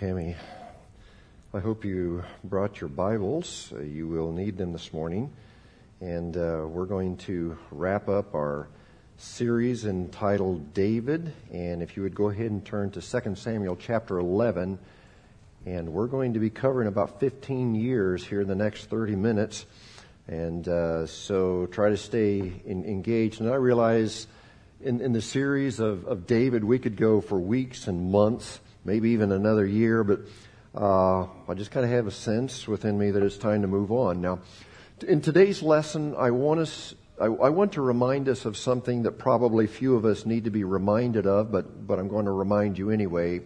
Tammy, I hope you brought your Bibles. You will need them this morning. And we're going to wrap up our series entitled David. And if you would go ahead and turn to Second Samuel chapter 11. And we're going to be covering about 15 years here in the next 30 minutes. And so try to stay engaged. And I realize in the series of David, we could go for weeks and months, maybe even another year, but I just kind of have a sense within me that it's time to move on. Now, in today's lesson, I want to remind us of something that probably few of us need to be reminded of, but I'm going to remind you anyway.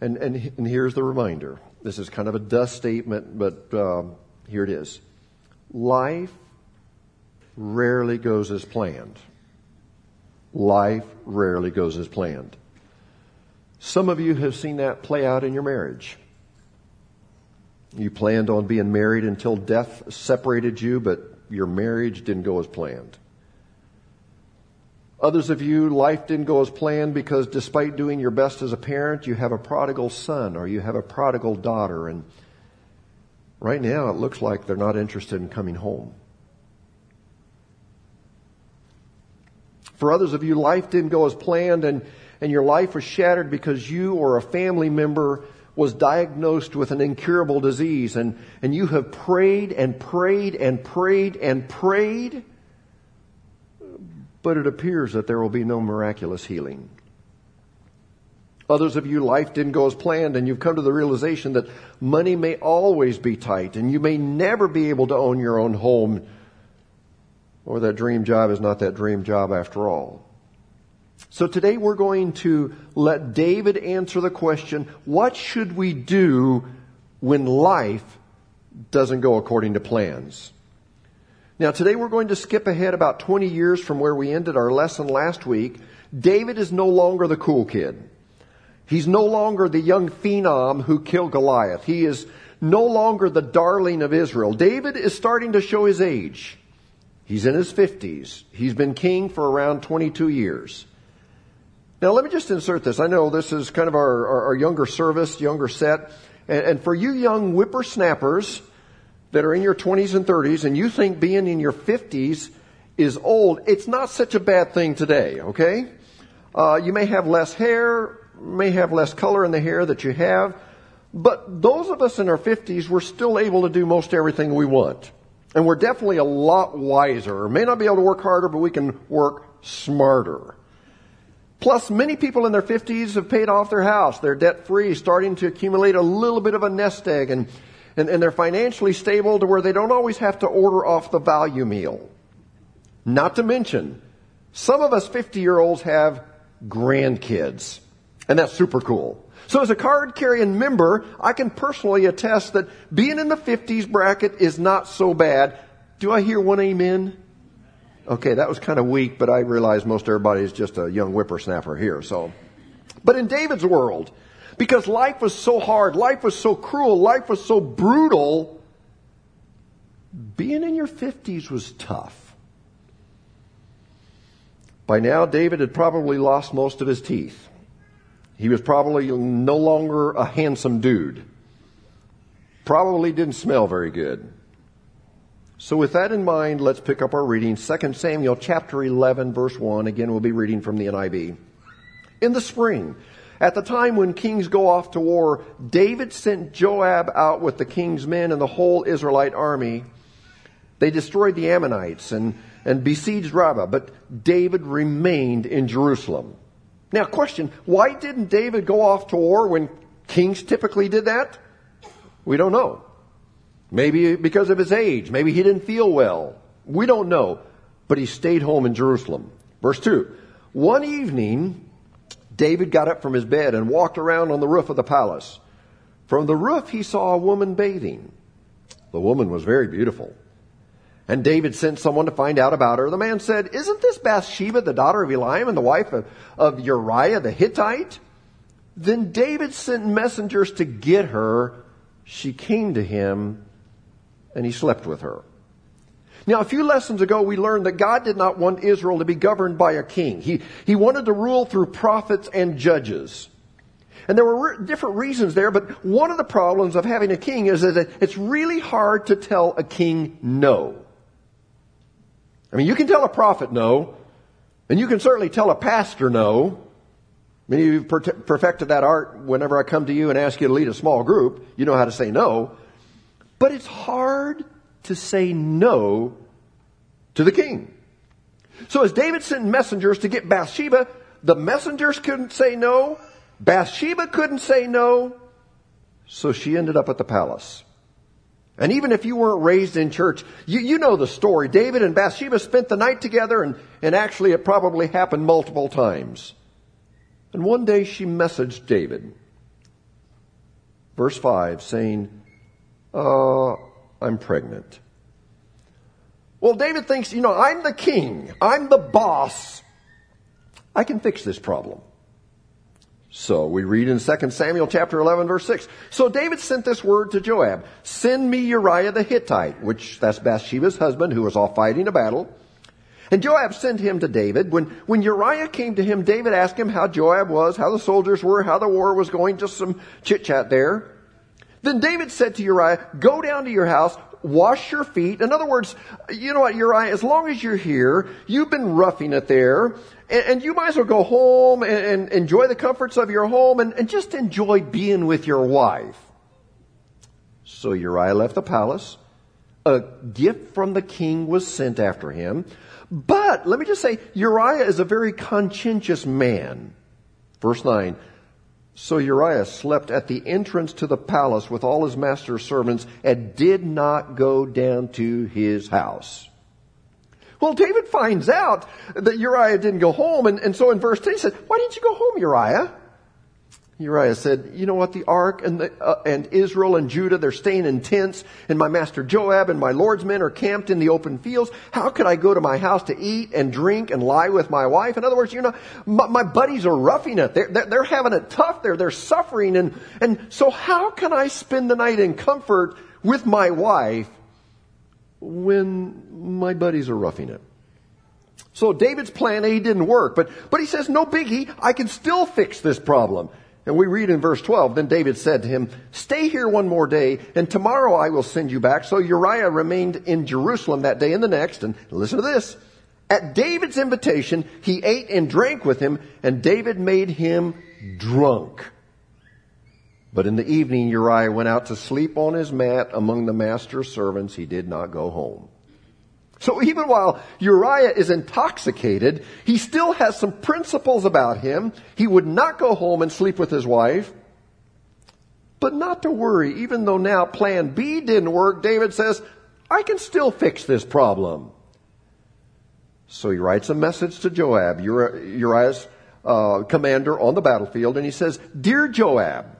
And here's the reminder. This is kind of a dust statement, but here it is. Life rarely goes as planned. Life rarely goes as planned. Some of you have seen that play out in your marriage. You planned on being married until death separated you, but your marriage didn't go as planned. Others of you, life didn't go as planned because despite doing your best as a parent, you have a prodigal son or you have a prodigal daughter. And right now, it looks like they're not interested in coming home. For others of you, life didn't go as planned and your life was shattered because you or a family member was diagnosed with an incurable disease, and you have prayed and prayed and prayed and prayed, but it appears that there will be no miraculous healing. Others of you, life didn't go as planned, and you've come to the realization that money may always be tight, and you may never be able to own your own home, or that dream job is not that dream job after all. So today we're going to let David answer the question, what should we do when life doesn't go according to plans? Now today we're going to skip ahead about 20 years from where we ended our lesson last week. David is no longer the cool kid. He's no longer the young phenom who killed Goliath. He is no longer the darling of Israel. David is starting to show his age. He's in his 50s. He's been king for around 22 years. Now, let me just insert this. I know this is kind of our younger service, younger set. And for you young whippersnappers that are in your 20s and 30s, and you think being in your 50s is old, it's not such a bad thing today, okay? You may have less hair, may have less color in the hair that you have, but those of us in our 50s, we're still able to do most everything we want. And we're definitely a lot wiser. May not be able to work harder, but we can work smarter. Plus, many people in their 50s have paid off their house. They're debt-free, starting to accumulate a little bit of a nest egg, and they're financially stable to where they don't always have to order off the value meal. Not to mention, some of us 50-year-olds have grandkids, and that's super cool. So as a card-carrying member, I can personally attest that being in the 50s bracket is not so bad. Do I hear one amen? Okay, that was kind of weak, but I realize most everybody is just a young whippersnapper here. So, but in David's world, because life was so hard, life was so cruel, life was so brutal, being in your 50s was tough. By now, David had probably lost most of his teeth. He was probably no longer a handsome dude. Probably didn't smell very good. So with that in mind, let's pick up our reading. 2 Samuel chapter 11, verse 1. Again, we'll be reading from the NIV. In the spring, at the time when kings go off to war, David sent Joab out with the king's men and the whole Israelite army. They destroyed the Ammonites and besieged Rabbah, but David remained in Jerusalem. Now, question, why didn't David go off to war when kings typically did that? We don't know. Maybe because of his age. Maybe he didn't feel well. We don't know. But he stayed home in Jerusalem. Verse 2. One evening, David got up from his bed and walked around on the roof of the palace. From the roof, he saw a woman bathing. The woman was very beautiful. And David sent someone to find out about her. The man said, "Isn't this Bathsheba, the daughter of Eliam and the wife of Uriah the Hittite?" Then David sent messengers to get her. She came to him, and he slept with her. Now, a few lessons ago, we learned that God did not want Israel to be governed by a king. He wanted to rule through prophets and judges. And there were different reasons there, but one of the problems of having a king is that it's really hard to tell a king no. I mean, you can tell a prophet no, and you can certainly tell a pastor no. Many of you have perfected that art. Whenever I come to you and ask you to lead a small group, you know how to say no. But it's hard to say no to the king. So as David sent messengers to get Bathsheba, the messengers couldn't say no. Bathsheba couldn't say no. So she ended up at the palace. And even if you weren't raised in church, you know the story. David and Bathsheba spent the night together, and actually it probably happened multiple times. And one day she messaged David, verse 5, saying, I'm pregnant. Well, David thinks, I'm the king. I'm the boss. I can fix this problem. So we read in 2 Samuel chapter 11, verse 6. So David sent this word to Joab, "Send me Uriah the Hittite," which that's Bathsheba's husband who was off fighting a battle. And Joab sent him to David. When Uriah came to him, David asked him how Joab was, how the soldiers were, how the war was going, just some chit-chat there. Then David said to Uriah, "Go down to your house, wash your feet. In other words, you know what, Uriah, as long as you're here, you've been roughing it there, and you might as well go home and enjoy the comforts of your home and just enjoy being with your wife. So Uriah left the palace. A gift from the king was sent after him. But let me just say, Uriah is a very conscientious man. Verse 9, so Uriah slept at the entrance to the palace with all his master's servants and did not go down to his house. Well, David finds out that Uriah didn't go home. And so in verse 10, he said, why didn't you go home, Uriah? Uriah said, you know what, the ark and Israel and Judah, they're staying in tents, and my master Joab and my Lord's men are camped in the open fields. How could I go to my house to eat and drink and lie with my wife? In other words, you know, my buddies are roughing it. They're having it tough. They're suffering. And so how can I spend the night in comfort with my wife when my buddies are roughing it? So David's plan A didn't work, but he says, no biggie. I can still fix this problem. And we read in verse 12, then David said to him, stay here one more day, and tomorrow I will send you back. So Uriah remained in Jerusalem that day and the next. And listen to this. At David's invitation, he ate and drank with him, and David made him drunk. But in the evening, Uriah went out to sleep on his mat among the master's servants. He did not go home. So even while Uriah is intoxicated, he still has some principles about him. He would not go home and sleep with his wife. But not to worry, even though now plan B didn't work, David says, I can still fix this problem. So he writes a message to Joab, Uriah's commander on the battlefield, and he says, Dear Joab,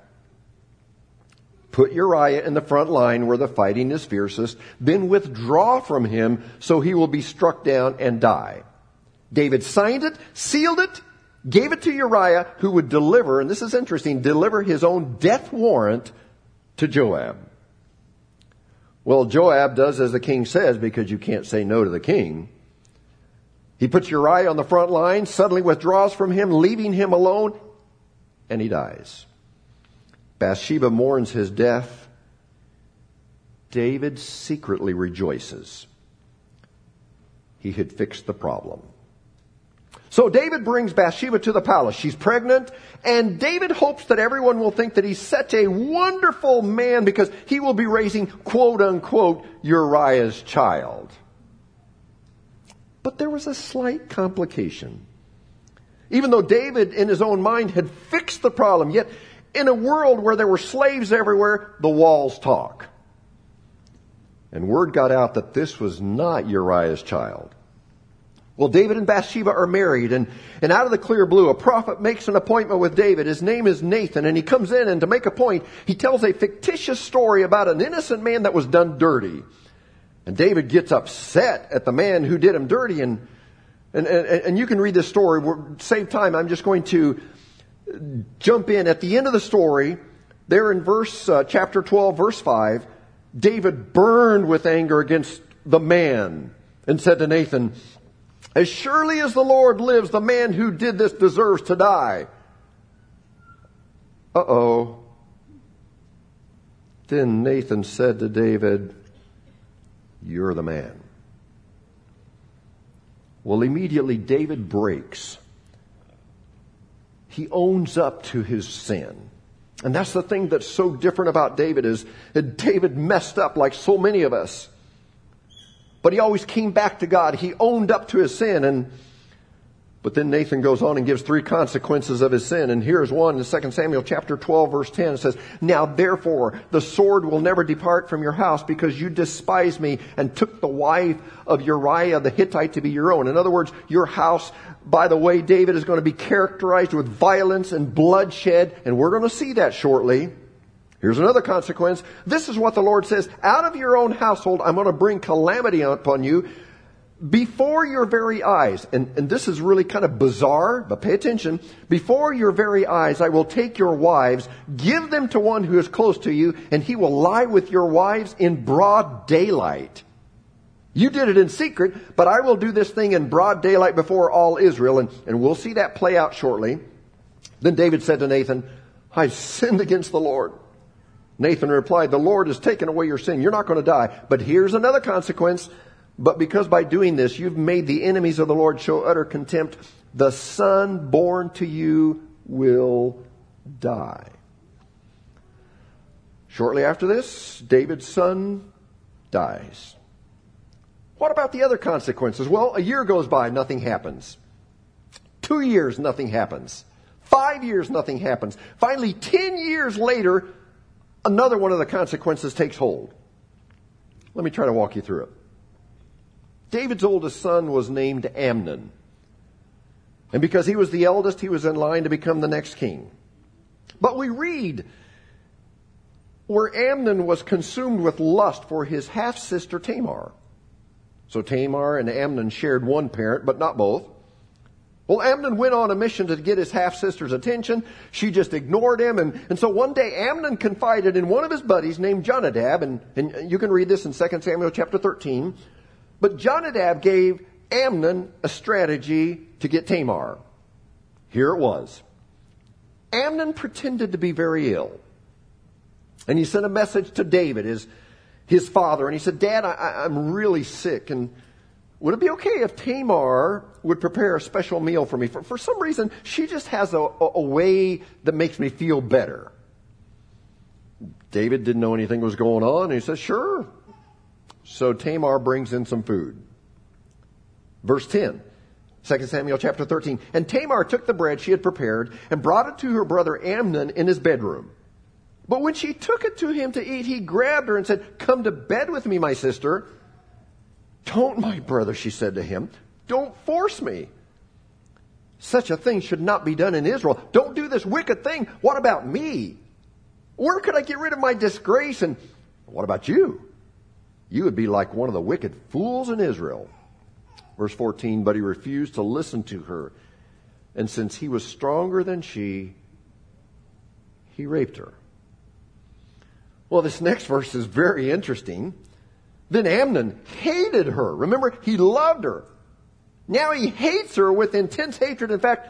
put Uriah in the front line where the fighting is fiercest, then withdraw from him so he will be struck down and die. David signed it, sealed it, gave it to Uriah, who would deliver, and this is interesting, deliver his own death warrant to Joab. Well, Joab does as the king says, because you can't say no to the king. He puts Uriah on the front line, suddenly withdraws from him, leaving him alone, and he dies. Bathsheba mourns his death. David secretly rejoices. He had fixed the problem. So David brings Bathsheba to the palace. She's pregnant, and David hopes that everyone will think that he's such a wonderful man because he will be raising, quote unquote, Uriah's child. But there was a slight complication. Even though David, in his own mind, had fixed the problem, yet in a world where there were slaves everywhere, the walls talk. And word got out that this was not Uriah's child. Well, David and Bathsheba are married, and out of the clear blue, a prophet makes an appointment with David. His name is Nathan, and he comes in, and to make a point, he tells a fictitious story about an innocent man that was done dirty. And David gets upset at the man who did him dirty, and you can read this story. Save time, I'm just going to jump in at the end of the story. There in verse chapter 12, verse 5, David burned with anger against the man and said to Nathan, as surely as the Lord lives, the man who did this deserves to die. Uh-oh. Then Nathan said to David, you're the man. Well, immediately David breaks. He owns up to his sin. And that's the thing that's so different about David, is that David messed up like so many of us. But he always came back to God. He owned up to his sin. But then Nathan goes on and gives three consequences of his sin. And here's one in 2 Samuel chapter 12, verse 10. It says, now therefore the sword will never depart from your house because you despised me and took the wife of Uriah the Hittite to be your own. In other words, your house, by the way, David, is going to be characterized with violence and bloodshed. And we're going to see that shortly. Here's another consequence. This is what the Lord says. Out of your own household, I'm going to bring calamity upon you before your very eyes, and this is really kind of bizarre, but pay attention. Before your very eyes, I will take your wives, give them to one who is close to you, and he will lie with your wives in broad daylight. You did it in secret, but I will do this thing in broad daylight before all Israel, and we'll see that play out shortly. Then David said to Nathan, I've sinned against the Lord. Nathan replied, "The Lord has taken away your sin. You're not going to die. But here's another consequence. But because by doing this, you've made the enemies of the Lord show utter contempt, the son born to you will die." Shortly after this, David's son dies. What about the other consequences? Well, a year goes by, nothing happens. 2 years, nothing happens. 5 years, nothing happens. Finally, 10 years later, another one of the consequences takes hold. Let me try to walk you through it. David's oldest son was named Amnon. And because he was the eldest, he was in line to become the next king. But we read where Amnon was consumed with lust for his half-sister Tamar. So Tamar and Amnon shared one parent, but not both. Well, Amnon went on a mission to get his half-sister's attention. She just ignored him. And so one day Amnon confided in one of his buddies named Jonadab. And you can read this in 2 Samuel chapter 13. But Jonadab gave Amnon a strategy to get Tamar. Here it was. Amnon pretended to be very ill. And he sent a message to David, his father. And he said, "Dad, I'm really sick. And would it be okay if Tamar would prepare a special meal for me? For some reason, she just has a way that makes me feel better." David didn't know anything was going on. He says, "Sure." So Tamar brings in some food. Verse 10, 2 Samuel chapter 13. "And Tamar took the bread she had prepared and brought it to her brother Amnon in his bedroom. But when she took it to him to eat, he grabbed her and said, 'Come to bed with me, my sister.' 'Don't, my brother,' she said to him. 'Don't force me. Such a thing should not be done in Israel. Don't do this wicked thing. What about me? Where could I get rid of my disgrace? And what about you? You would be like one of the wicked fools in Israel.' Verse 14, but he refused to listen to her. And since he was stronger than she, he raped her." Well, this next verse is very interesting. "Then Amnon hated her." Remember, he loved her. Now he hates her with intense hatred. In fact,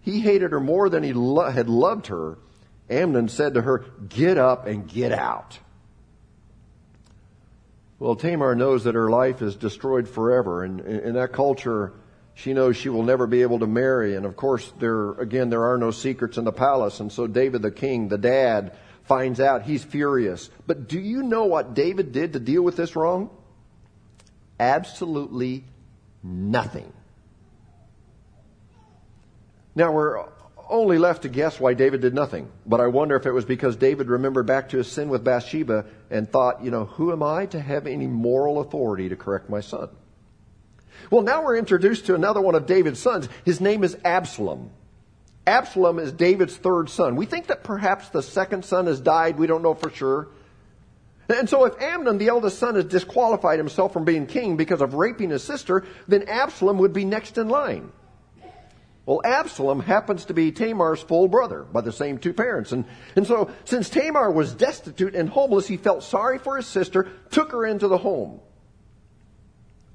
he hated her more than he had loved her. Amnon said to her, "Get up and get out." Well, Tamar knows that her life is destroyed forever. And in that culture, she knows she will never be able to marry. And of course, there are no secrets in the palace. And so David, the king, the dad, finds out. He's furious. But do you know what David did to deal with this wrong? Absolutely nothing. Now, we're only left to guess why David did nothing. But I wonder if it was because David remembered back to his sin with Bathsheba and thought, who am I to have any moral authority to correct my son? Well, now we're introduced to another one of David's sons. His name is Absalom. Absalom is David's third son. We think that perhaps the second son has died. We don't know for sure. And so if Amnon, the eldest son, has disqualified himself from being king because of raping his sister, then Absalom would be next in line. Well, Absalom happens to be Tamar's full brother by the same two parents. And so since Tamar was destitute and homeless, he felt sorry for his sister, took her into the home.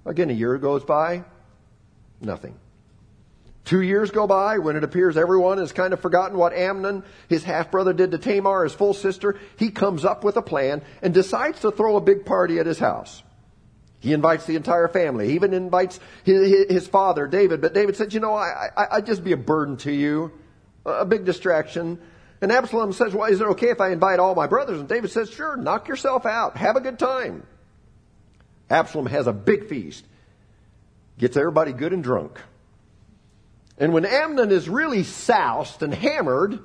Again, a year goes by, nothing. 2 years go by when it appears everyone has kind of forgotten what Amnon, his half-brother, did to Tamar, his full sister. He comes up with a plan and decides to throw a big party at his house. He invites the entire family. He even invites his father, David. But David said, I'd just be a burden to you, a big distraction. And Absalom says, "Well, is it okay if I invite all my brothers?" And David says, "Sure, knock yourself out. Have a good time." Absalom has a big feast, gets everybody good and drunk. And when Amnon is really soused and hammered,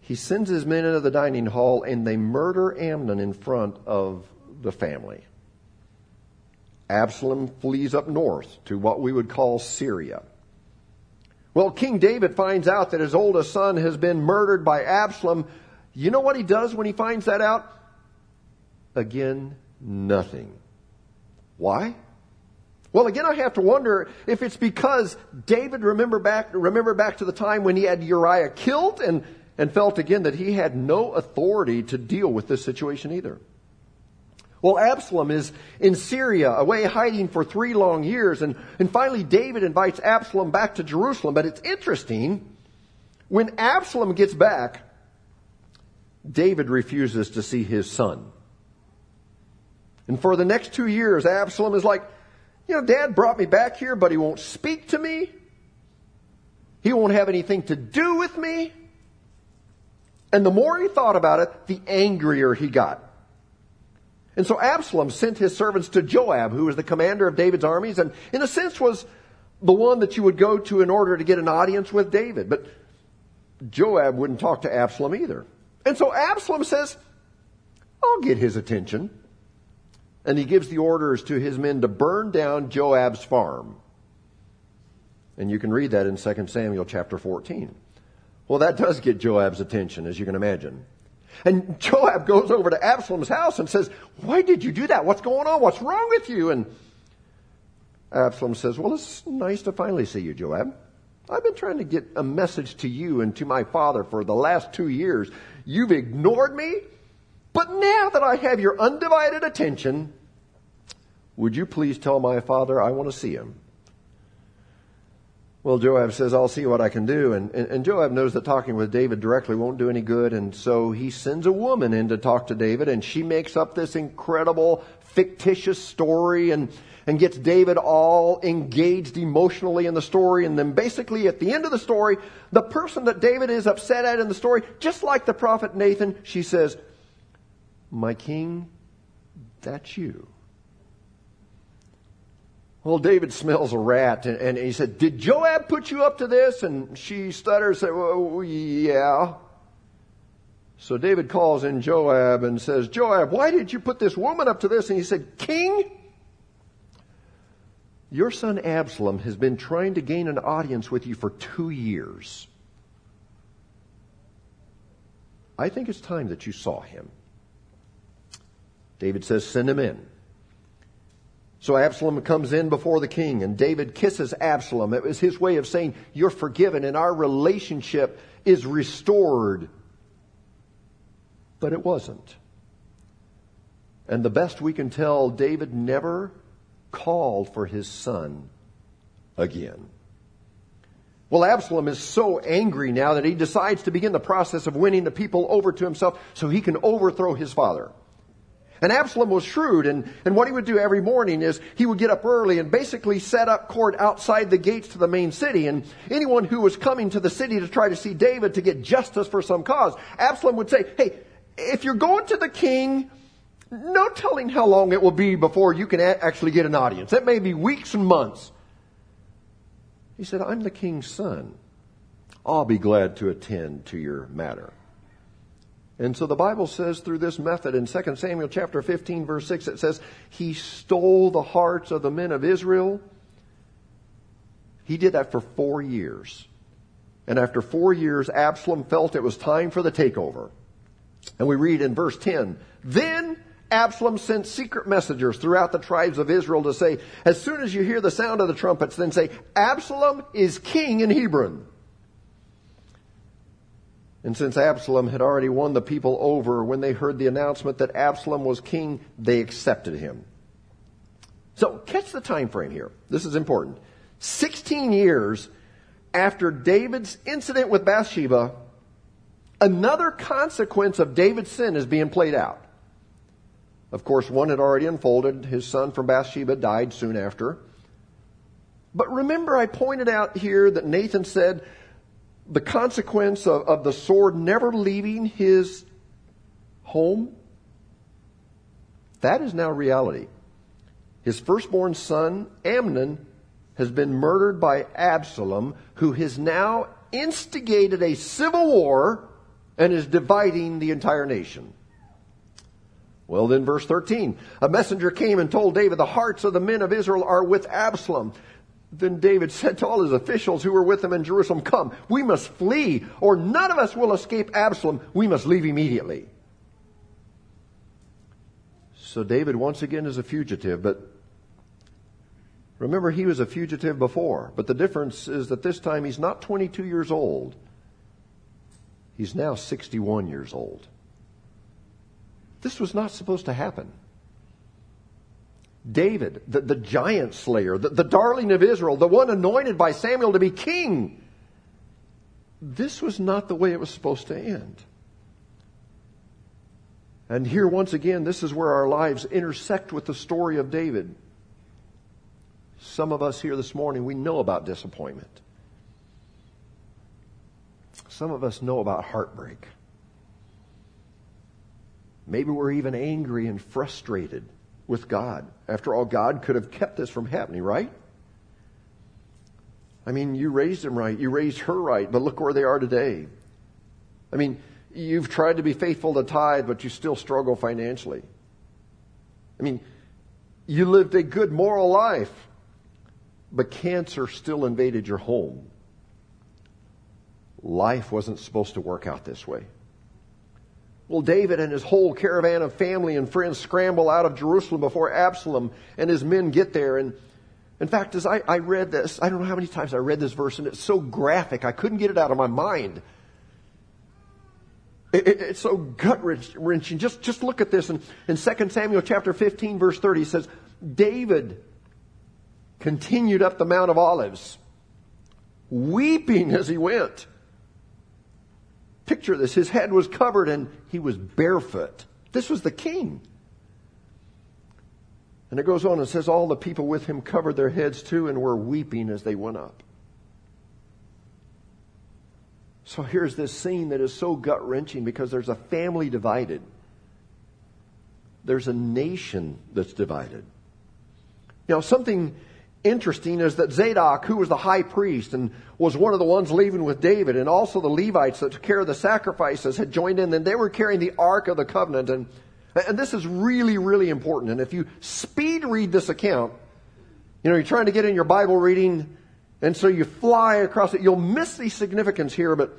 he sends his men into the dining hall and they murder Amnon in front of the family. Absalom flees up north to what we would call Syria. Well, King David finds out that his oldest son has been murdered by Absalom. You know what he does when he finds that out? Again, nothing. Why? Well, again, I have to wonder if it's because David remembered back to the time when he had Uriah killed and felt again that he had no authority to deal with this situation either. Well, Absalom is in Syria, away hiding for 3 long years. And finally, David invites Absalom back to Jerusalem. But it's interesting, when Absalom gets back, David refuses to see his son. And for the next 2 years, Absalom is like, you know, Dad brought me back here, but he won't speak to me. He won't have anything to do with me. And the more he thought about it, the angrier he got. And so Absalom sent his servants to Joab, who was the commander of David's armies, and in a sense was the one that you would go to in order to get an audience with David. But Joab wouldn't talk to Absalom either. And so Absalom says, I'll get his attention. And he gives the orders to his men to burn down Joab's farm. And you can read that in 2 Samuel chapter 14. Well, that does get Joab's attention, as you can imagine. And Joab goes over to Absalom's house and says, why did you do that? What's going on? What's wrong with you? And Absalom says, well, it's nice to finally see you, Joab. I've been trying to get a message to you and to my father for the last 2 years. You've ignored me, but now that I have your undivided attention, would you please tell my father I want to see him? Well, Joab says, I'll see what I can do. And Joab knows that talking with David directly won't do any good. And so he sends a woman in to talk to David, and she makes up this incredible fictitious story and gets David all engaged emotionally in the story. And then basically at the end of the story, the person that David is upset at in the story, just like the prophet Nathan, she says, my king, that's you. Well, David smells a rat, and he said, did Joab put you up to this? And she stutters, said, well, yeah. So David calls in Joab and says, Joab, why did you put this woman up to this? And he said, King, your son Absalom has been trying to gain an audience with you for 2 years. I think it's time that you saw him. David says, send him in. So Absalom comes in before the king, and David kisses Absalom. It was his way of saying, you're forgiven and our relationship is restored. But it wasn't. And the best we can tell, David never called for his son again. Well, Absalom is so angry now that he decides to begin the process of winning the people over to himself so he can overthrow his father. And Absalom was shrewd, and what he would do every morning is he would get up early and basically set up court outside the gates to the main city. And anyone who was coming to the city to try to see David to get justice for some cause, Absalom would say, hey, if you're going to the king, no telling how long it will be before you can actually get an audience. It may be weeks and months. He said, I'm the king's son. I'll be glad to attend to your matter. And so the Bible says through this method in 2 Samuel chapter 15, verse 6, it says, he stole the hearts of the men of Israel. He did that for 4 years. And after 4 years, Absalom felt it was time for the takeover. And we read in verse 10, then Absalom sent secret messengers throughout the tribes of Israel to say, as soon as you hear the sound of the trumpets, then say, Absalom is king in Hebron. And since Absalom had already won the people over, when they heard the announcement that Absalom was king, they accepted him. So catch the time frame here. This is important. 16 years after David's incident with Bathsheba, another consequence of David's sin is being played out. Of course, one had already unfolded. His son from Bathsheba died soon after. But remember, I pointed out here that Nathan said, the consequence of the sword never leaving his home, that is now reality. His firstborn son, Amnon, has been murdered by Absalom, who has now instigated a civil war and is dividing the entire nation. Well, then verse 13, a messenger came and told David, the hearts of the men of Israel are with Absalom. Then David said to all his officials who were with him in Jerusalem, come, we must flee, or none of us will escape Absalom. We must leave immediately. So David once again is a fugitive, but remember, he was a fugitive before. But the difference is that this time he's not 22 years old. He's now 61 years old. This was not supposed to happen. David, the giant slayer, the darling of Israel, the one anointed by Samuel to be king. This was not the way it was supposed to end. And here once again, this is where our lives intersect with the story of David. Some of us here this morning, we know about disappointment. Some of us know about heartbreak. Maybe we're even angry and frustrated with God. After all, God could have kept this from happening, right? I mean, you raised him right, you raised her right, but look where they are today. I mean, you've tried to be faithful to tithe, but you still struggle financially. I mean, you lived a good moral life, but cancer still invaded your home. Life wasn't supposed to work out this way. Well, David and his whole caravan of family and friends scramble out of Jerusalem before Absalom and his men get there. And in fact, as I read this, I don't know how many times I read this verse, and it's so graphic, I couldn't get it out of my mind. It's so gut-wrenching. Just look at this. In 2 Samuel chapter 15, verse 30, it says, David continued up the Mount of Olives, weeping as he went. Picture this. His head was covered and he was barefoot. This was the king. And it goes on and says, all the people with him covered their heads too and were weeping as they went up. So here's this scene that is so gut-wrenching because there's a family divided. There's a nation that's divided. Now, something interesting is that Zadok, who was the high priest and was one of the ones leaving with David, and also the Levites that took care of the sacrifices had joined in, and they were carrying the Ark of the Covenant. And this is really, really important. And if you speed read this account, you know, you're trying to get in your Bible reading, and so you fly across it. You'll miss the significance here, but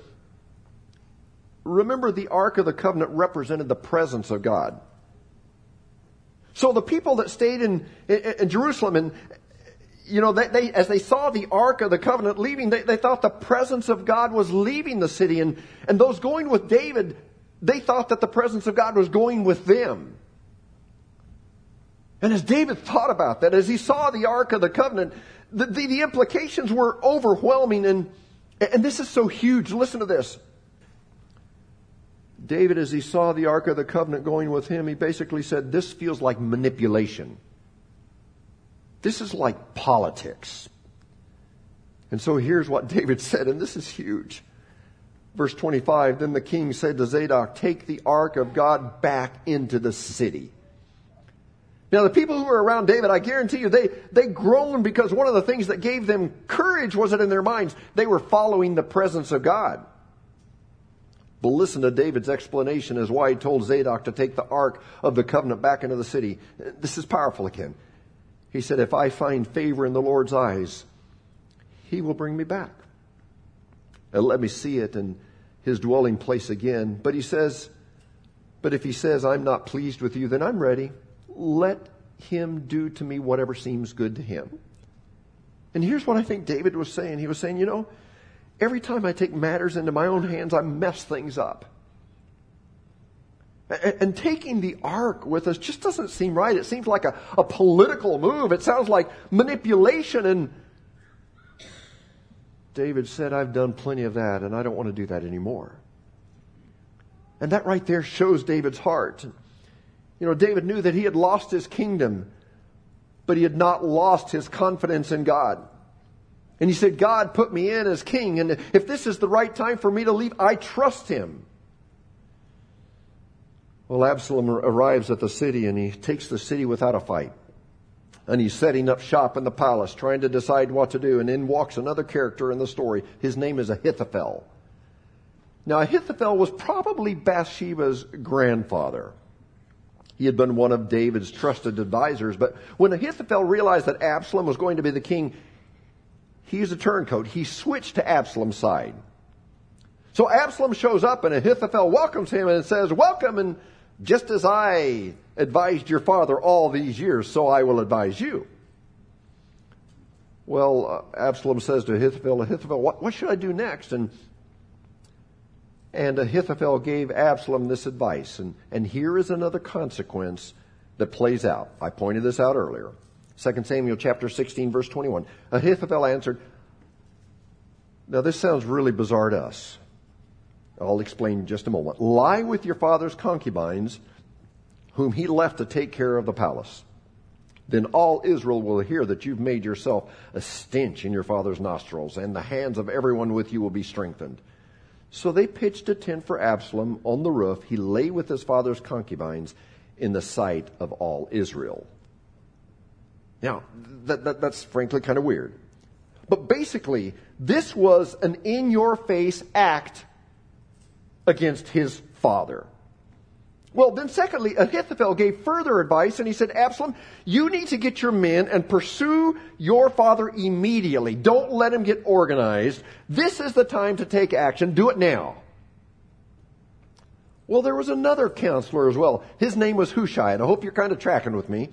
remember the Ark of the Covenant represented the presence of God. So the people that stayed in Jerusalem, and you know, they as they saw the Ark of the Covenant leaving, they thought the presence of God was leaving the city. And those going with David, they thought that the presence of God was going with them. And as David thought about that, as he saw the Ark of the Covenant, the implications were overwhelming, and this is so huge. Listen to this. David, as he saw the Ark of the Covenant going with him, he basically said, this feels like manipulation. This is like politics. And so here's what David said, and this is huge. Verse 25, then the king said to Zadok, take the Ark of God back into the city. Now, the people who were around David, I guarantee you, they groaned because one of the things that gave them courage was that in their minds, they were following the presence of God. But listen to David's explanation as why he told Zadok to take the Ark of the Covenant back into the city. This is powerful again. He said, if I find favor in the Lord's eyes, he will bring me back and let me see it in his dwelling place again. But he says, but if he says, I'm not pleased with you, then I'm ready. Let him do to me whatever seems good to him. And here's what I think David was saying. He was saying, you know, every time I take matters into my own hands, I mess things up. And taking the ark with us just doesn't seem right. It seems like a political move. It sounds like manipulation. And David said, I've done plenty of that, and I don't want to do that anymore. And that right there shows David's heart. You know, David knew that he had lost his kingdom, but he had not lost his confidence in God. And he said, God put me in as king, and if this is the right time for me to leave, I trust him. Well, Absalom arrives at the city, and he takes the city without a fight. And he's setting up shop in the palace, trying to decide what to do, and in walks another character in the story. His name is Ahithophel. Now, Ahithophel was probably Bathsheba's grandfather. He had been one of David's trusted advisors. But when Ahithophel realized that Absalom was going to be the king, he is a turncoat. He switched to Absalom's side. So Absalom shows up and Ahithophel welcomes him and says, welcome, and just as I advised your father all these years, so I will advise you. Well, Absalom says to Ahithophel, what should I do next? And Ahithophel gave Absalom this advice. And here is another consequence that plays out. I pointed this out earlier. 2 Samuel chapter 16, verse 21. Ahithophel answered, now this sounds really bizarre to us. I'll explain in just a moment. Lie with your father's concubines whom he left to take care of the palace. Then all Israel will hear that you've made yourself a stench in your father's nostrils, and the hands of everyone with you will be strengthened. So they pitched a tent for Absalom on the roof. He lay with his father's concubines in the sight of all Israel. Now, that's frankly kind of weird. But basically, this was an in-your-face act against his father. Well, then secondly, Ahithophel gave further advice, and he said, Absalom, you need to get your men and pursue your father immediately. Don't let him get organized. This is the time to take action. Do it now. Well, there was another counselor as well. His name was Hushai, and I hope you're kind of tracking with me.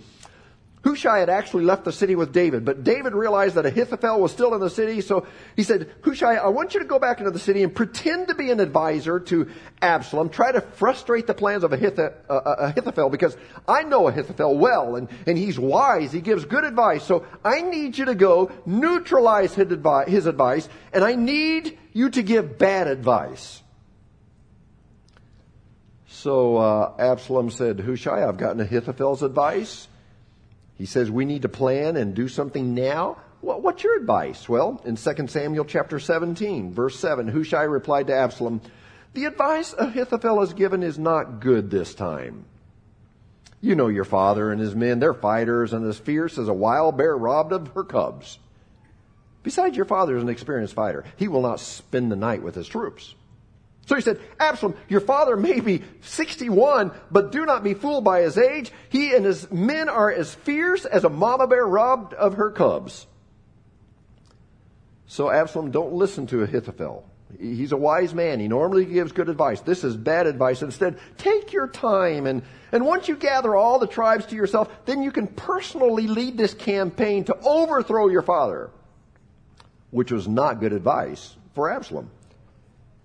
Hushai had actually left the city with David, but David realized that Ahithophel was still in the city, so he said, Hushai, I want you to go back into the city and pretend to be an advisor to Absalom. Try to frustrate the plans of Ahithophel, because I know Ahithophel well, and he's wise. He gives good advice, so I need you to go neutralize his advice, and I need you to give bad advice. So Absalom said, Hushai, I've gotten Ahithophel's advice. He says, we need to plan and do something now. Well, what's your advice? Well, in 2 Samuel chapter 17, verse 7, Hushai replied to Absalom, the advice Ahithophel has given is not good this time. You know your father and his men, they're fighters and as fierce as a wild bear robbed of her cubs. Besides, your father is an experienced fighter. He will not spend the night with his troops. So he said, Absalom, your father may be 61, but do not be fooled by his age. He and his men are as fierce as a mama bear robbed of her cubs. So Absalom, don't listen to Ahithophel. He's a wise man. He normally gives good advice. This is bad advice. Instead, take your time, and once you gather all the tribes to yourself, then you can personally lead this campaign to overthrow your father, which was not good advice for Absalom.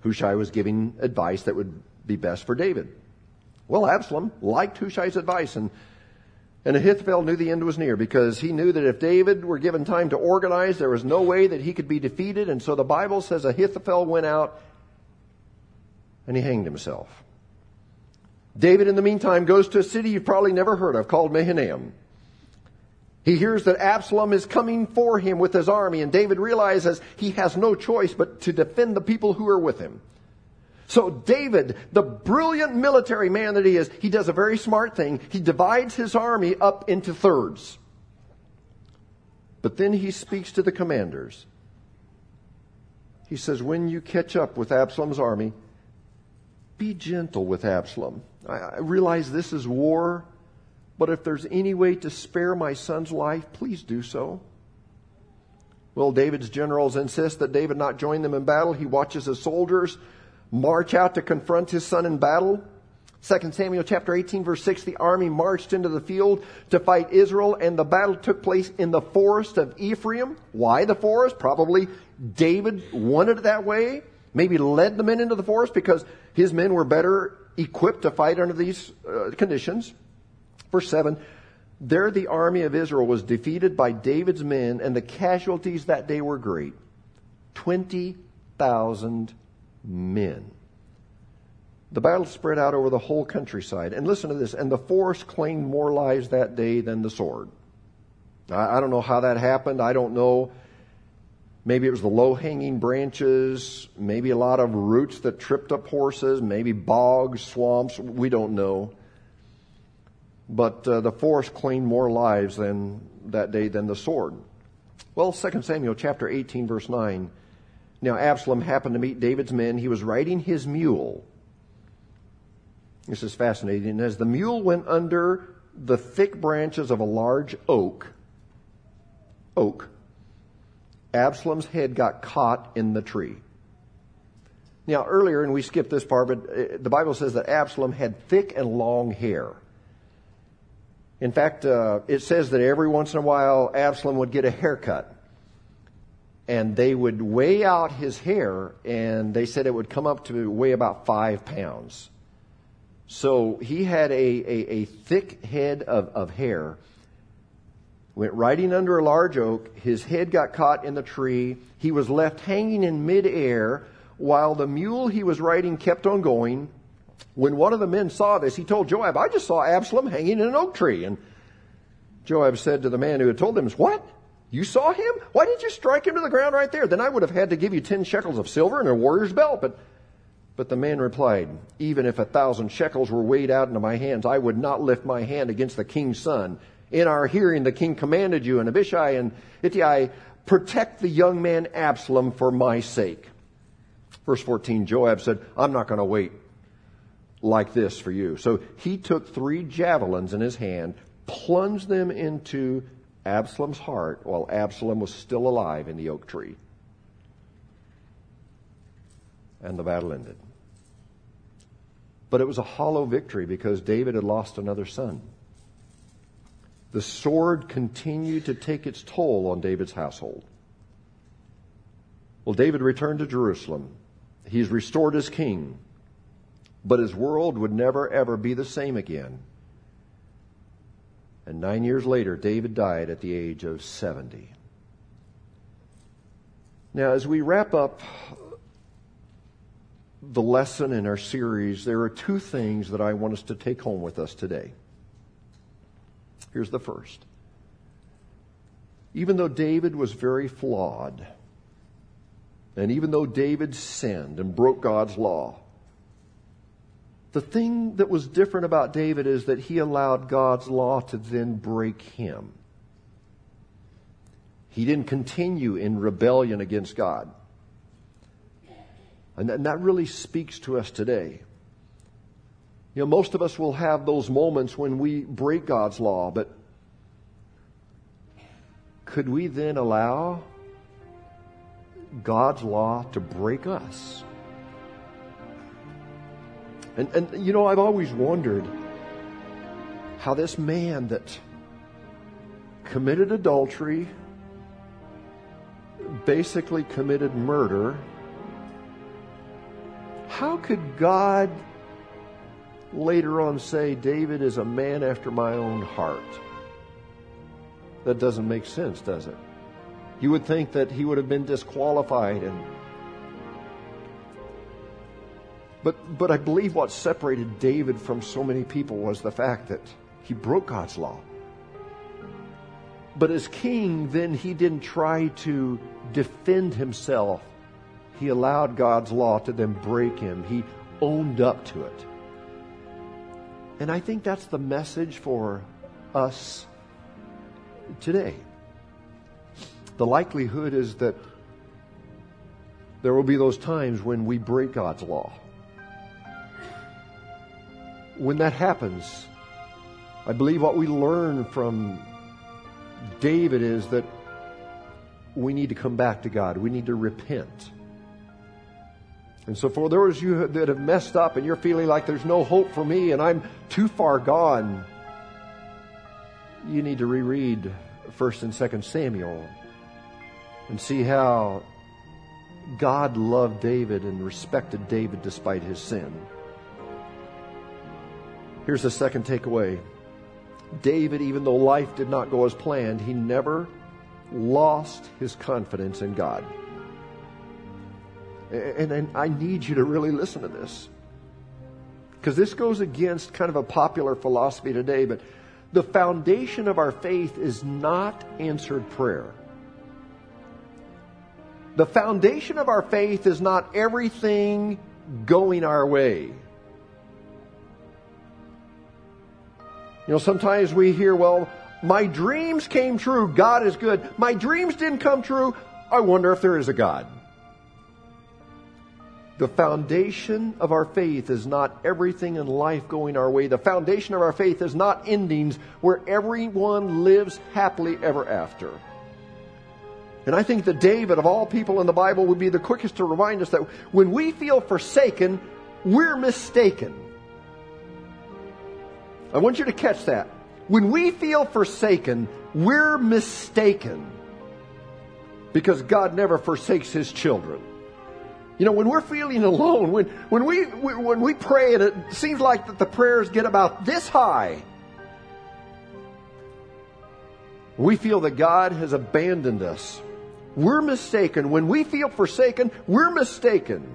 Hushai was giving advice that would be best for David. Well, Absalom liked Hushai's advice, and Ahithophel knew the end was near because he knew that if David were given time to organize, there was no way that he could be defeated. And so the Bible says Ahithophel went out and he hanged himself. David, in the meantime, goes to a city you've probably never heard of called Mahanaim. He hears that Absalom is coming for him with his army, and David realizes he has no choice but to defend the people who are with him. So David, the brilliant military man that he is, he does a very smart thing. He divides his army up into thirds. But then he speaks to the commanders. He says, when you catch up with Absalom's army, be gentle with Absalom. I realize this is war, but if there's any way to spare my son's life, please do so. Well, David's generals insist that David not join them in battle. He watches his soldiers march out to confront his son in battle. 2 Samuel chapter 18, verse 6, the army marched into the field to fight Israel, and the battle took place in the forest of Ephraim. Why the forest? Probably David wanted it that way. Maybe led the men into the forest because his men were better equipped to fight under these conditions. Verse 7, there the army of Israel was defeated by David's men, and the casualties that day were great. 20,000 men. The battle spread out over the whole countryside. And listen to this, and the forest claimed more lives that day than the sword. I don't know how that happened. I don't know. Maybe it was the low-hanging branches, maybe a lot of roots that tripped up horses, maybe bogs, swamps. We don't know. But the forest claimed more lives that day than the sword. Well, 2 Samuel chapter 18, verse 9. Now, Absalom happened to meet David's men. He was riding his mule. This is fascinating. As the mule went under the thick branches of a large oak, Absalom's head got caught in the tree. Now, earlier, and we skipped this part, but the Bible says that Absalom had thick and long hair. In fact, it says that every once in a while, Absalom would get a haircut. And they would weigh out his hair, and they said it would come up to weigh about 5 pounds. So he had a thick head of hair. Went riding under a large oak. His head got caught in the tree. He was left hanging in midair while the mule he was riding kept on going. When one of the men saw this, he told Joab, I just saw Absalom hanging in an oak tree. And Joab said to the man who had told him, What? You saw him? Why didn't you strike him to the ground right there? Then I would have had to give you 10 shekels of silver and a warrior's belt. But the man replied, Even if 1,000 shekels were weighed out into my hands, I would not lift my hand against the king's son. In our hearing, the king commanded you, and Abishai and Ittai, protect the young man Absalom for my sake. Verse 14, Joab said, I'm not going to wait like this for you. So he took 3 javelins in his hand, plunged them into Absalom's heart while Absalom was still alive in the oak tree. And the battle ended. But it was a hollow victory because David had lost another son. The sword continued to take its toll on David's household. Well, David returned to Jerusalem. He's restored as king. But his world would never, ever be the same again. And 9 years later, David died at the age of 70. Now, as we wrap up the lesson in our series, there are 2 things that I want us to take home with us today. Here's the first. Even though David was very flawed, and even though David sinned and broke God's law, the thing that was different about David is that he allowed God's law to then break him. He didn't continue in rebellion against God. And that really speaks to us today. You know, most of us will have those moments when we break God's law, but could we then allow God's law to break us? And you know, I've always wondered how this man that committed adultery, basically committed murder, how could God later on say, David is a man after my own heart? That doesn't make sense, does it? You would think that he would have been disqualified and But I believe what separated David from so many people was the fact that he broke God's law. But as king, then he didn't try to defend himself. He allowed God's law to then break him. He owned up to it. And I think that's the message for us today. The likelihood is that there will be those times when we break God's law. When that happens, I believe what we learn from David is that we need to come back to God. We need to repent. And so for those of you that have messed up and you're feeling like there's no hope for me and I'm too far gone, you need to reread 1 and 2 Samuel and see how God loved David and respected David despite his sin. Here's the second takeaway. David, even though life did not go as planned, he never lost his confidence in God. And I need you to really listen to this, because this goes against kind of a popular philosophy today, but the foundation of our faith is not answered prayer. The foundation of our faith is not everything going our way. You know, sometimes we hear, well, my dreams came true. God is good. My dreams didn't come true. I wonder if there is a God. The foundation of our faith is not everything in life going our way. The foundation of our faith is not endings where everyone lives happily ever after. And I think that David, of all people in the Bible, would be the quickest to remind us that when we feel forsaken, we're mistaken. I want you to catch that. When we feel forsaken, we're mistaken. Because God never forsakes His children. You know, when we're feeling alone, when we pray and it seems like that the prayers get about this high, we feel that God has abandoned us. We're mistaken. When we feel forsaken, we're mistaken.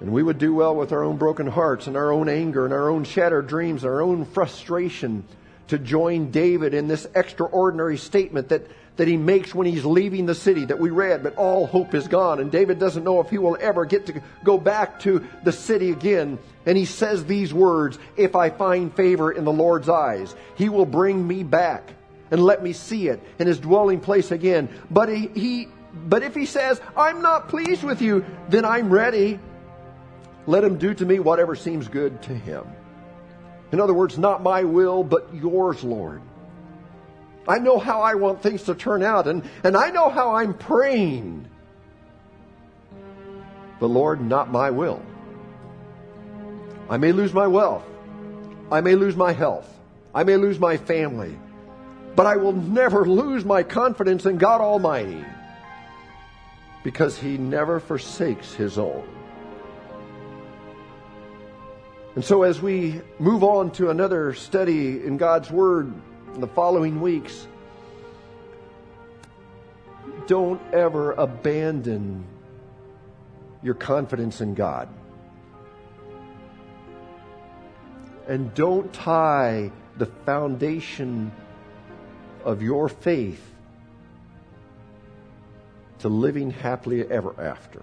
And we would do well with our own broken hearts and our own anger and our own shattered dreams, and our own frustration, to join David in this extraordinary statement that he makes when he's leaving the city that we read, but all hope is gone. And David doesn't know if he will ever get to go back to the city again. And he says these words, "If I find favor in the Lord's eyes, he will bring me back and let me see it in his dwelling place again. But if he says, I'm not pleased with you, then I'm ready. Let him do to me whatever seems good to him." In other words, not my will, but yours, Lord. I know how I want things to turn out, and I know how I'm praying. But Lord, not my will. I may lose my wealth. I may lose my health. I may lose my family. But I will never lose my confidence in God Almighty, because He never forsakes His own. And so as we move on to another study in God's Word in the following weeks, don't ever abandon your confidence in God. And don't tie the foundation of your faith to living happily ever after.